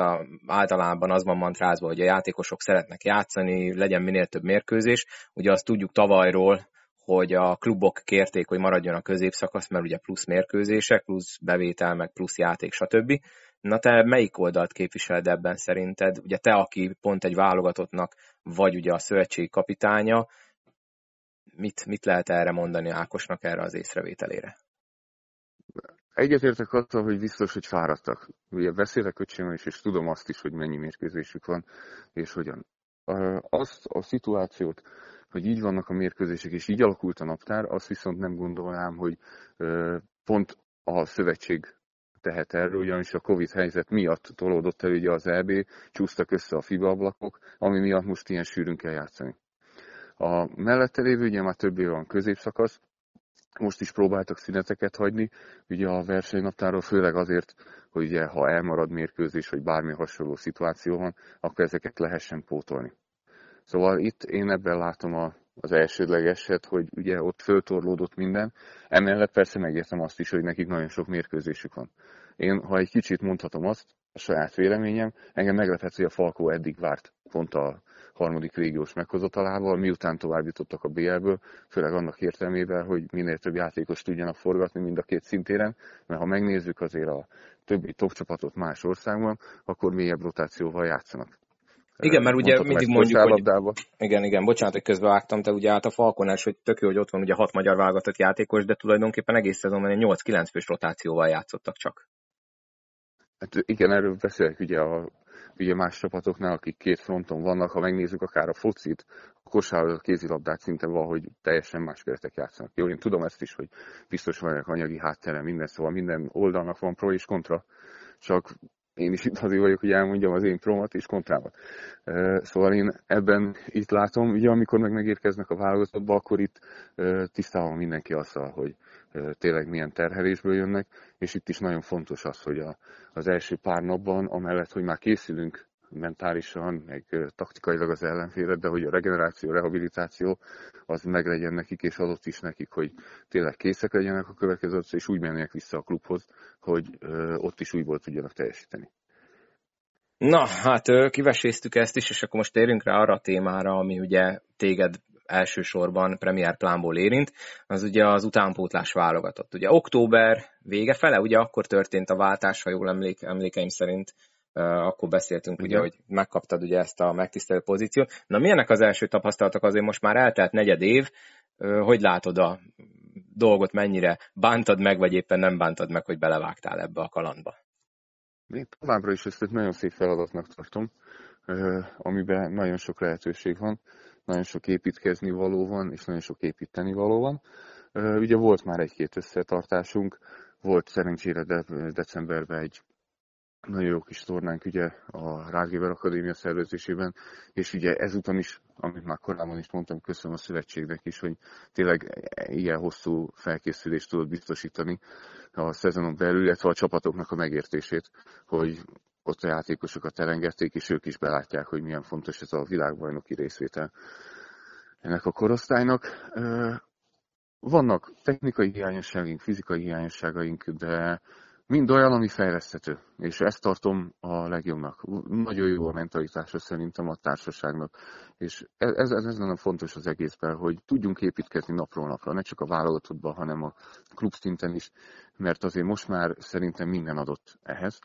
általában az van mantrázva, hogy a játékosok szeretnek játszani, legyen minél több mérkőzés, ugye azt tudjuk tavalyról, hogy a klubok kérték, hogy maradjon a középszakasz, mert ugye plusz mérkőzések, plusz bevétel, meg plusz játék, stb. Na te melyik oldalt képviseled ebben szerinted? Ugye te, aki pont egy válogatottnak vagy ugye a szövetség kapitánya, mit lehet erre mondani Ákosnak erre az észrevételére? Egyetértek attól, hogy biztos, hogy fáradtak. Ugye beszélek öcsémmel is, és tudom azt is, hogy mennyi mérkőzésük van, és hogyan. Azt a szituációt, hogy így vannak a mérkőzések, és így alakult a naptár, azt viszont nem gondolnám, hogy pont a szövetség tehet erről, ugyanis a COVID helyzet miatt tolódott el ugye az EB, csúsztak össze a FIBA ablakok, ami miatt most ilyen sűrűn kell játszani. A mellette lévő ugye már többé van középszakasz, most is próbáltak szüneteket hagyni, ugye a versenynaptáról, főleg azért, hogy ugye, ha elmarad mérkőzés, vagy bármi hasonló szituáció van, akkor ezeket lehessen pótolni. Szóval itt én ebben látom az elsődlegeset, hogy ugye ott föltorlódott minden, emellett persze megértem azt is, hogy nekik nagyon sok mérkőzésük van. Én, ha egy kicsit mondhatom azt, a saját véleményem, engem meglepett, hogy a Falkó eddig várt pont a harmadik régiós meghozatalával, miután tovább jutottak a BL-ből, főleg annak értelmében, hogy minél több játékos tudjanak forgatni mind a két szintéren, mert ha megnézzük azért a többi top csapatot más országban, akkor mélyebb rotációval játszanak. Igen, mert ugye mindig mondjuk, hogy... Igen, bocsánat, hogy közbevágtam, te ugye át a Falkónál, hogy tök jó, hogy ott van ugye 6 magyar válogatott játékos, de tulajdonképpen egész szezonban egy 8-9 fős rotációval játszottak csak. Hát igen, erről beszélek ugye más csapatoknál, akik két fronton vannak, ha megnézzük akár a focit, a kosárlabdát, a kézilabdát szinte valahogy teljesen más keretek játszanak. Jó, én tudom ezt is, hogy biztos vannak anyagi háttere, minden, szóval minden oldalnak van pro és kontra, csak én is itt azért vagyok, hogy elmondjam az én promat és kontrámat. Szóval én ebben itt látom, ugye amikor meg megérkeznek a válogatottba, akkor itt tisztában mindenki azzal, hogy tényleg milyen terhelésből jönnek, és itt is nagyon fontos az, hogy az első pár napban, amellett, hogy már készülünk mentálisan, meg taktikailag az ellenfélre, de hogy a regeneráció, rehabilitáció az meglegyen nekik, és adott is nekik, hogy tényleg készek legyenek a következőt, és úgy menjenek vissza a klubhoz, hogy ott is újból tudjanak teljesíteni. Na, hát kiveséztük ezt is, és akkor most térjünk rá arra a témára, ami ugye téged elsősorban Premier plánból érint, az ugye az utánpótlás válogatott. Ugye október vége fele, ugye akkor történt a váltás, ha jól emlékeim szerint, akkor beszéltünk, ugye, hogy megkaptad ugye ezt a megtisztelő pozíciót. Na, milyenek az első tapasztalatok? Azért most már eltelt 4 év, hogy látod a dolgot, mennyire bántad meg, vagy éppen nem bántad meg, hogy belevágtál ebbe a kalandba? Én továbbra is ezt egy nagyon szép feladatnak tartom, amiben nagyon sok lehetőség van, nagyon sok építkezni való van, és nagyon sok építeni való van. Ugye volt már 1-2 összetartásunk, volt szerencsére decemberben egy nagyon jó kis tornánk ugye a Rágéber Akadémia szervezésében, és ugye ezután is, amit már korábban is mondtam, köszönöm a szövetségnek is, hogy tényleg ilyen hosszú felkészülést tudott biztosítani a szezonon belül, illetve a csapatoknak a megértését, hogy ott a játékosokat elengedték, és ők is belátják, hogy milyen fontos ez a világbajnoki részvétel ennek a korosztálynak. Vannak technikai hiányosságaink, fizikai hiányosságaink, de mind olyan, ami fejleszthető, és ezt tartom a legjobbnak. Nagyon jó a mentalitása szerintem a társaságnak, és ez nagyon fontos az egészben, hogy tudjunk építkezni napról napra, ne csak a válogatottban, hanem a klub szinten is, mert azért most már szerintem minden adott ehhez,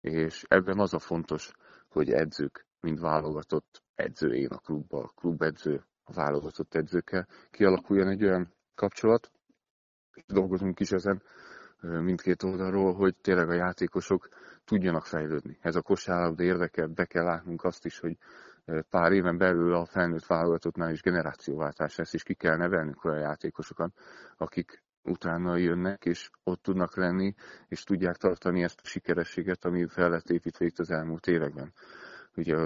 és ebben az a fontos, hogy edzők, mind válogatott edző, én a klubban, a klubedző, a válogatott edzőkkel kialakuljon egy olyan kapcsolat, dolgozunk is ezen, mindkét oldalról, hogy tényleg a játékosok tudjanak fejlődni. Ez a kosárlabda érdekel, be kell látnunk azt is, hogy pár éven belül a felnőtt válogatottnál is generációváltás lesz, és ki kell nevelnünk olyan játékosokat, akik utána jönnek, és ott tudnak lenni, és tudják tartani ezt a sikerességet, ami fel lett építve itt az elmúlt években. Ugye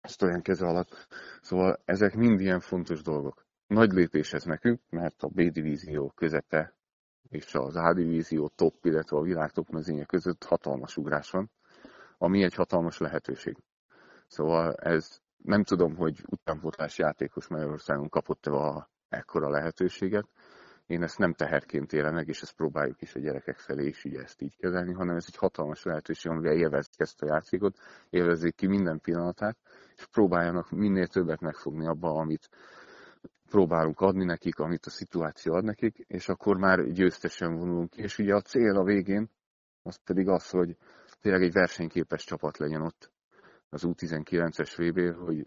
ezt olyan keze alatt. Szóval ezek mind ilyen fontos dolgok. Nagy lépés ez nekünk, mert a B-divízió közepe és az A-divízió top, illetve a világ top mezénye között hatalmas ugrás van, ami egy hatalmas lehetőség. Szóval ez, nem tudom, hogy utánpótlás játékos Magyarországon kapott-e ekkora lehetőséget. Én ezt nem teherként élem meg, és ezt próbáljuk is a gyerekek felé is ugye ezt így kezelni, hanem ez egy hatalmas lehetőség, amivel élvezik ezt a játékot, élvezik ki minden pillanatát, és próbáljanak minél többet megfogni abban, amit próbálunk adni nekik, amit a szituáció ad nekik, és akkor már győztesen vonulunk ki. És ugye a cél a végén, az pedig az, hogy tényleg egy versenyképes csapat legyen ott az U19-es VB, hogy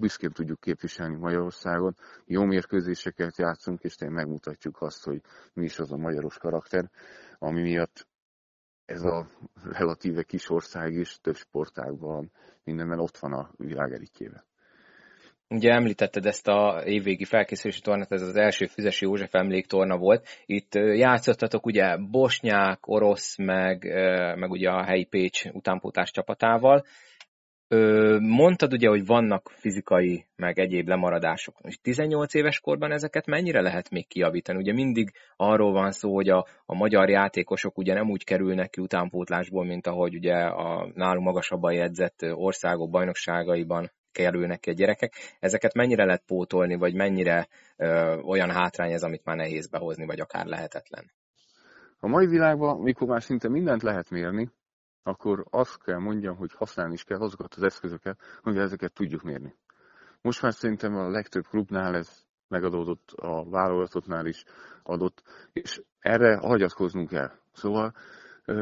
büszkén tudjuk képviselni Magyarországon, jó mérkőzéseket játszunk, és tényleg megmutatjuk azt, hogy mi is az a magyaros karakter, ami miatt ez a relatíve kis ország is több sportágban mindenben ott van a világ elitjében. Ugye említetted ezt a évvégi felkészülési tornát, ez az első Füzesi József emléktorna volt. Itt játszottatok ugye bosnyák, orosz, meg ugye a helyi Pécs utánpótlás csapatával. Mondtad ugye, hogy vannak fizikai, meg egyéb lemaradások. 18 éves korban ezeket mennyire lehet még kijavítani? Ugye mindig arról van szó, hogy a magyar játékosok ugye nem úgy kerülnek ki utánpótlásból, mint ahogy ugye a nálunk magasabban jegyzett országok bajnokságaiban kerülnek ki a gyerekek. Ezeket mennyire lehet pótolni, vagy mennyire olyan hátrány ez, amit már nehéz behozni, vagy akár lehetetlen? A mai világban, mikor már szinte mindent lehet mérni, akkor azt kell mondjam, hogy használni is kell azokat az eszközöket, hogy ezeket tudjuk mérni. Most már szerintem a legtöbb klubnál ez megadódott, a válogatottnál is adott, és erre hagyatkoznunk kell. Szóval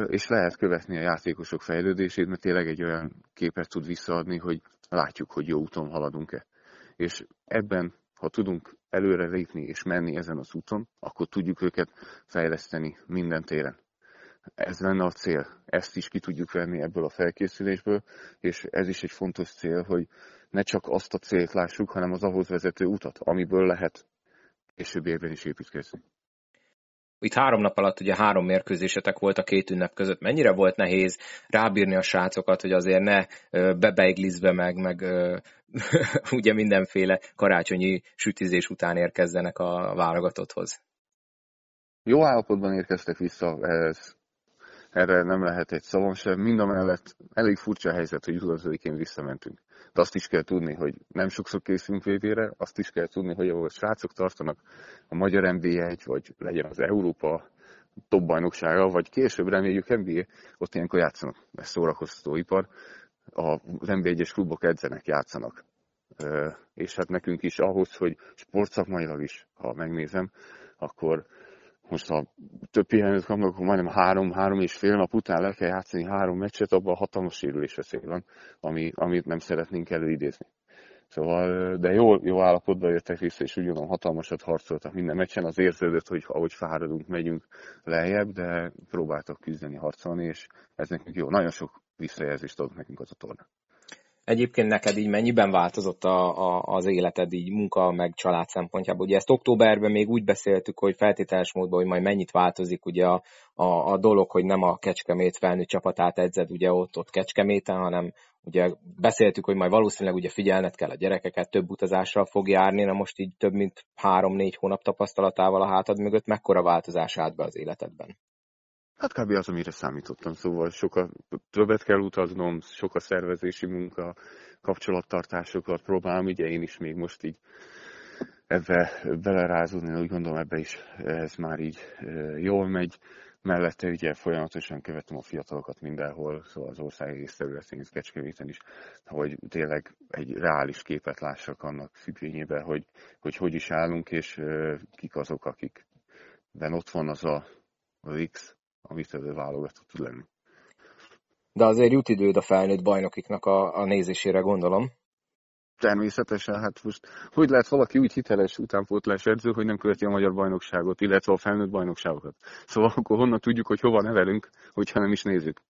és lehet követni a játékosok fejlődését, mert tényleg egy olyan képet tud visszaadni, hogy látjuk, hogy jó úton haladunk-e. És ebben, ha tudunk előre lépni és menni ezen az úton, akkor tudjuk őket fejleszteni minden téren. Ez lenne a cél. Ezt is ki tudjuk venni ebből a felkészülésből, és ez is egy fontos cél, hogy ne csak azt a célt lássuk, hanem az ahhoz vezető utat, amiből lehet későbbiekben is építkezni. Itt 3 nap alatt ugye 3 mérkőzésetek volt a 2 ünnep között. Mennyire volt nehéz rábírni a srácokat, hogy azért ne bebeiglizve meg ugye mindenféle karácsonyi sütizés után érkezzenek a válogatotthoz? Jó állapotban érkeztek vissza, erre nem lehet egy szavam sem. Mindamellett elég furcsa a helyzet, hogy utolsóként visszamentünk. De azt is kell tudni, hogy nem sokszor készülünk VB-re, azt is kell tudni, hogy ahol srácok tartanak a magyar NB1, vagy legyen az Európa top bajnoksága, vagy később reméljük NBA, ott ilyenkor játszanak. Ez szórakoztatóipar. Az NB1-es klubok edzenek, játszanak. És hát nekünk is ahhoz, hogy sportszakmailag is, ha megnézem, akkor most ha több pihenőt kapnak, akkor majdnem 3,5 nap után le kell játszani 3 meccset, abban hatalmas sérülés veszély van, amit nem szeretnénk előidézni. Szóval, de jó állapotban jöttek vissza, és úgy gondolom hatalmasat harcoltak minden meccsen. Az érződött, hogy ahogy fáradunk, megyünk lejjebb, de próbáltak küzdeni, harcolni, és ez nekünk jó. Nagyon sok visszajelzést adott nekünk az a torna. Egyébként neked így mennyiben változott az életed így munka meg család szempontjából? Ugye ezt októberben még úgy beszéltük, hogy feltételes módban, hogy majd mennyit változik ugye a dolog, hogy nem a Kecskemét felnőtt csapatát edzed ugye ott Kecskeméten, hanem ugye beszéltük, hogy majd valószínűleg ugye figyelned kell a gyerekeket, több utazással fog járni, na most így több mint 3-4 hónap tapasztalatával a hátad mögött mekkora változás állt be az életedben? Hát kb. Az, amire számítottam, szóval sokkal többet kell utaznom, sok a szervezési munka, kapcsolattartásokat próbálom, ugye én is még most így ebbe belerázódni, úgy gondolom ebbe is ez már így jól megy. Mellette ugye folyamatosan követem a fiatalokat mindenhol, szóval az ország egész területén, Kecskeméten is, hogy tényleg egy reális képet lássak annak függvényében, hogy is állunk, és kik azok, akik ben ott van az X, amit ez a válogatott tud lenni. De azért jut időd a felnőtt bajnokiknak a nézésére, gondolom. Természetesen, hát most hogy lehet valaki úgy hiteles utánpótlás edző, hogy nem követi a magyar bajnokságot, illetve a felnőtt bajnokságokat. Szóval akkor honnan tudjuk, hogy hova nevelünk, hogyha nem is nézzük.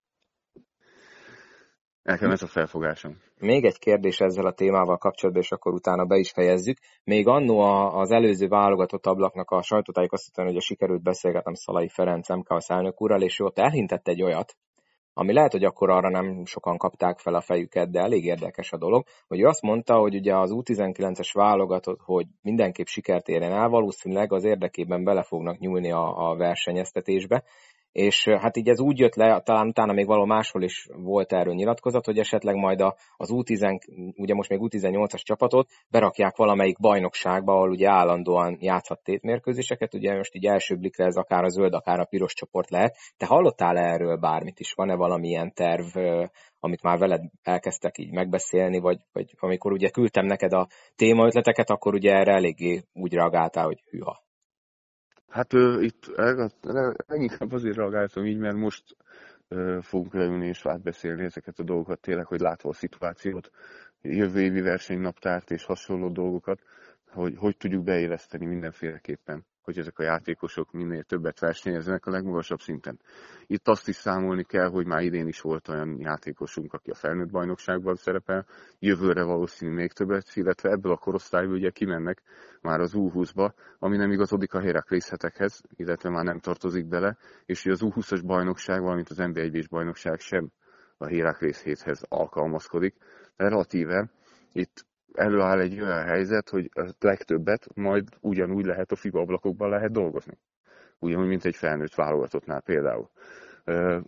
Nekem ez a felfogásom. Még egy kérdés ezzel a témával kapcsolatban, és akkor utána be is fejezzük. Még annó az előző válogatott ablaknak a sajtótájékoztatón, hogy a sikerült beszélgetnem Szalai Ferenc MKS elnök úrral, és ott elhintett egy olyat, ami lehet, hogy akkor arra nem sokan kapták fel a fejüket, de elég érdekes a dolog, hogy ő azt mondta, hogy ugye az U19-es válogatott, hogy mindenképp sikert érjen el, valószínűleg az érdekében bele fognak nyúlni a versenyeztetésbe, és hát így ez úgy jött le, talán utána még való máshol is volt erről nyilatkozat, hogy esetleg majd az U10, ugye most még U18-as csapatot berakják valamelyik bajnokságba, ahol ugye állandóan játszhat tétmérkőzéseket, ugye most így első blikre ez akár a zöld, akár a piros csoport lehet. Te hallottál erről bármit is? Van-e valamilyen terv, amit már veled elkezdtek így megbeszélni, vagy amikor ugye küldtem neked a témaötleteket, akkor ugye erre eléggé úgy reagáltál, hogy hűha. Hát itt leginkább azért reagáltam így, mert most fogunk leülni és átbeszélni ezeket a dolgokat, tényleg, hogy látva a szituációt, jövő évi versenynaptárt és hasonló dolgokat, hogy tudjuk beéleszteni mindenféleképpen, hogy ezek a játékosok minél többet versenyeznek a legmagasabb szinten. Itt azt is számolni kell, hogy már idén is volt olyan játékosunk, aki a felnőtt bajnokságban szerepel, jövőre valószínű még többet, illetve ebből a korosztályból ugye kimennek már az U20-ba, ami nem igazodik a hérakrészhetekhez, illetve már nem tartozik bele, és az U20-as bajnokság, valamint az NB1-es bajnokság sem a hérakrészhéthez alkalmazkodik, de relatíven itt előáll egy olyan helyzet, hogy a legtöbbet majd ugyanúgy lehet a FIBA ablakokban lehet dolgozni. Ugyanúgy, mint egy felnőtt válogatottnál például.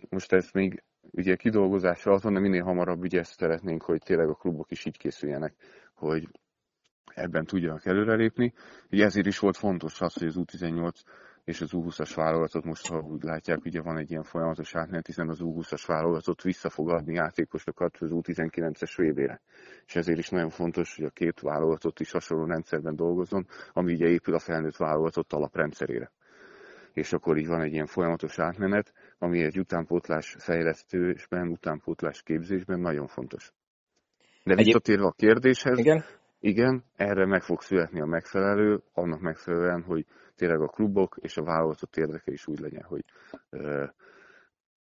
Most ez még ugye kidolgozásra az van, de minél hamarabb ugye ezt szeretnénk, hogy tényleg a klubok is így készüljenek, hogy ebben tudjanak előrelépni. Ugye ezért is volt fontos az, hogy az U18 és az U20-as válogatott most, ha úgy látják, ugye van egy ilyen folyamatos átmenet, hiszen az U20-as válogatott vissza fog adni játékosokat az U19-es VB-re. És ezért is nagyon fontos, hogy a két válogatott is hasonló rendszerben dolgozzon, ami ugye épül a felnőtt válogatott alaprendszerére. És akkor így van egy ilyen folyamatos átmenet, ami egy utánpótlás fejlesztésben, utánpótlás képzésben nagyon fontos. De visszatérve a kérdéshez, igen, erre meg fog születni a megfelelő, annak megfelelően, hogy tényleg a klubok és a vállalatot érdeke is úgy legyen, hogy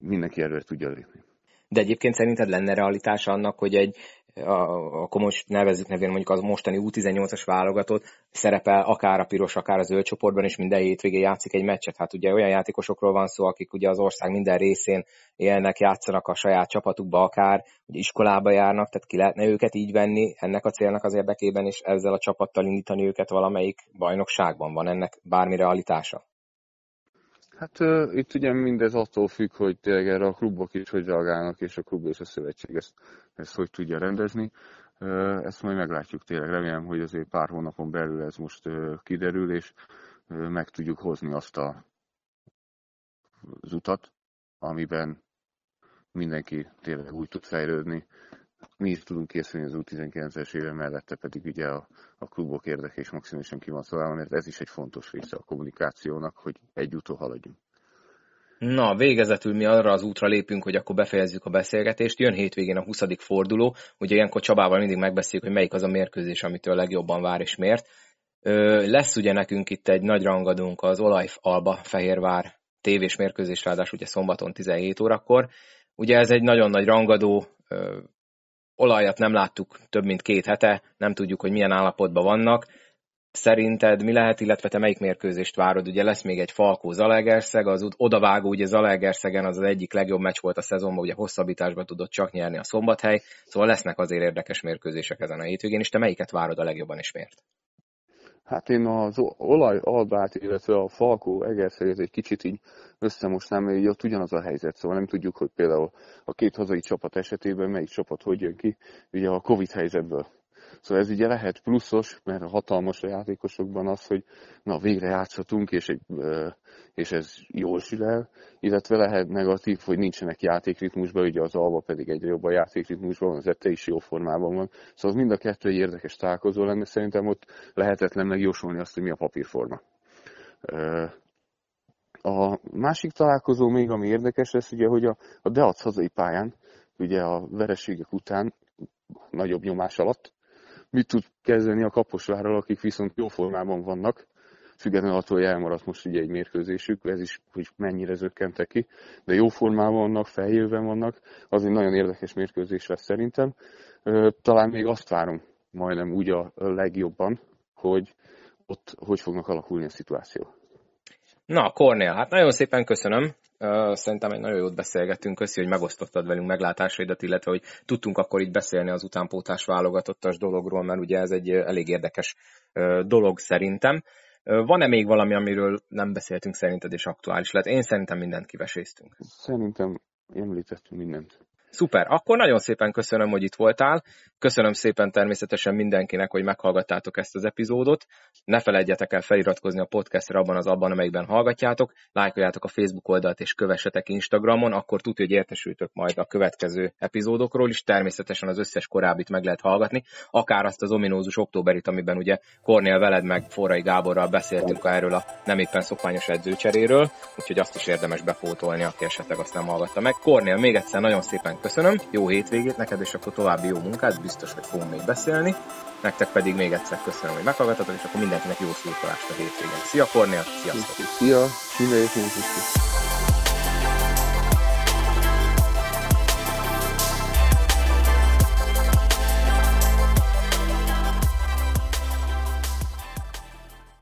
mindenki előre tudja lépni. De egyébként szerinted lenne realitása annak, hogy akkor most nevezzük nevén mondjuk az mostani U18-as válogatott szerepel akár a piros, akár a zöld csoportban, és minden hétvégén játszik egy meccset. Hát ugye olyan játékosokról van szó, akik ugye az ország minden részén élnek, játszanak a saját csapatukba, akár ugye iskolába járnak, tehát ki lehetne őket így venni ennek a célnak az érdekében, és ezzel a csapattal indítani őket valamelyik bajnokságban. Van ennek bármi realitása? Hát itt ugye mindez attól függ, hogy tényleg erre a klubok is hogy reagálnak, és a klub és a szövetség ezt hogy tudja rendezni. Ezt majd meglátjuk tényleg. Remélem, hogy azért pár hónapon belül ez most kiderül, és meg tudjuk hozni azt az utat, amiben mindenki tényleg úgy tud fejlődni. Mi is tudunk készülni az U19-es éve mellette, pedig ugye a klubok érdeke is maximálisan ki van szolgálva, mert ez is egy fontos része a kommunikációnak, hogy egy úton haladjunk. Na, végezetül mi arra az útra lépünk, hogy akkor befejezzük a beszélgetést. Jön hétvégén a 20. forduló, ugye ilyenkor Csabával mindig megbeszéljük, hogy melyik az a mérkőzés, amitől legjobban vár és miért. Lesz ugye nekünk itt egy nagy rangadónk az Olajalba-Fehérvár tévés mérkőzés, ráadásul ugye szombaton 17 órakor. Ugye ez egy nagyon nagy rangadó. Olajat nem láttuk több mint 2 hete, nem tudjuk, hogy milyen állapotban vannak. Szerinted mi lehet, illetve te melyik mérkőzést várod? Ugye lesz még egy Falkó-Zalaegerszeg, az odavágó, ugye Zalaegerszegen az egyik legjobb meccs volt a szezonban, ugye hosszabbításban tudott csak nyerni a Szombathely, szóval lesznek azért érdekes mérkőzések ezen a hétvégén, és te melyiket várod a legjobban és miért? Hát én az Olaj-Albát, illetve a Falkó-Egerszeget egy kicsit így összemosnám, mert így ott ugyanaz a helyzet, szóval nem tudjuk, hogy például a két hazai csapat esetében melyik csapat hogy jön ki, ugye a Covid helyzetből. Szóval ez ugye lehet pluszos, mert hatalmas a játékosokban az, hogy na végre játszhatunk, és ez jól sül el, illetve lehet negatív, hogy nincsenek játékritmusban, ugye az Alba pedig egyre jobban játékritmusban van, az Ette is jó formában van. Szóval mind a kettő egy érdekes találkozó lenne, szerintem ott lehetetlen megjósolni azt, hogy mi a papírforma. A másik találkozó még, ami érdekes lesz, ugye, hogy a DEAC hazai pályán, ugye a vereségek után nagyobb nyomás alatt, mit tud kezdeni a Kaposvárral, akik viszont jó formában vannak, függetlenül attól, hogy elmaradt most ugye egy mérkőzésük, ez is, hogy mennyire zökkentek ki, de jó formában vannak, feljövőben vannak, az egy nagyon érdekes mérkőzés lesz szerintem. Talán még azt várom majdnem úgy a legjobban, hogy ott hogy fognak alakulni a szituáció. Na, Kornél, hát nagyon szépen köszönöm. Szerintem egy nagyon jót beszélgettünk. Köszi, hogy megosztottad velünk meglátásaidat, illetve hogy tudtunk akkor itt beszélni az utánpótlás válogatottas dologról, mert ugye ez egy elég érdekes dolog szerintem. Van-e még valami, amiről nem beszéltünk szerinted, és aktuális lett? Én szerintem mindent kiveséztünk. Szerintem említettünk mindent. Szuper, akkor nagyon szépen köszönöm, hogy itt voltál. Köszönöm szépen természetesen mindenkinek, hogy meghallgattátok ezt az epizódot. Ne feledjetek el feliratkozni a podcastra abban, amelyikben hallgatjátok. Lájkoljátok a Facebook oldalt és kövessetek Instagramon, akkor tudja, hogy értesültök majd a következő epizódokról is. Természetesen az összes korábbit meg lehet hallgatni, akár azt az ominózus októberit, amiben ugye Kornél veled meg Forrai Gáborral beszéltünk erről a nem éppen szokványos edzőcseréről, úgyhogy azt is érdemes bepótolni, aki esetleg azt nem hallgatta meg. Kornél, még egyszer nagyon szépen köszönöm, jó hétvégét neked, és akkor további jó munkát, biztos, hogy fogunk még beszélni. Nektek pedig még egyszer köszönöm, hogy meghallgattatok, és akkor mindenkinek jó szurkolást a hétvégén. Szia Kornél, sziasztok! Szia!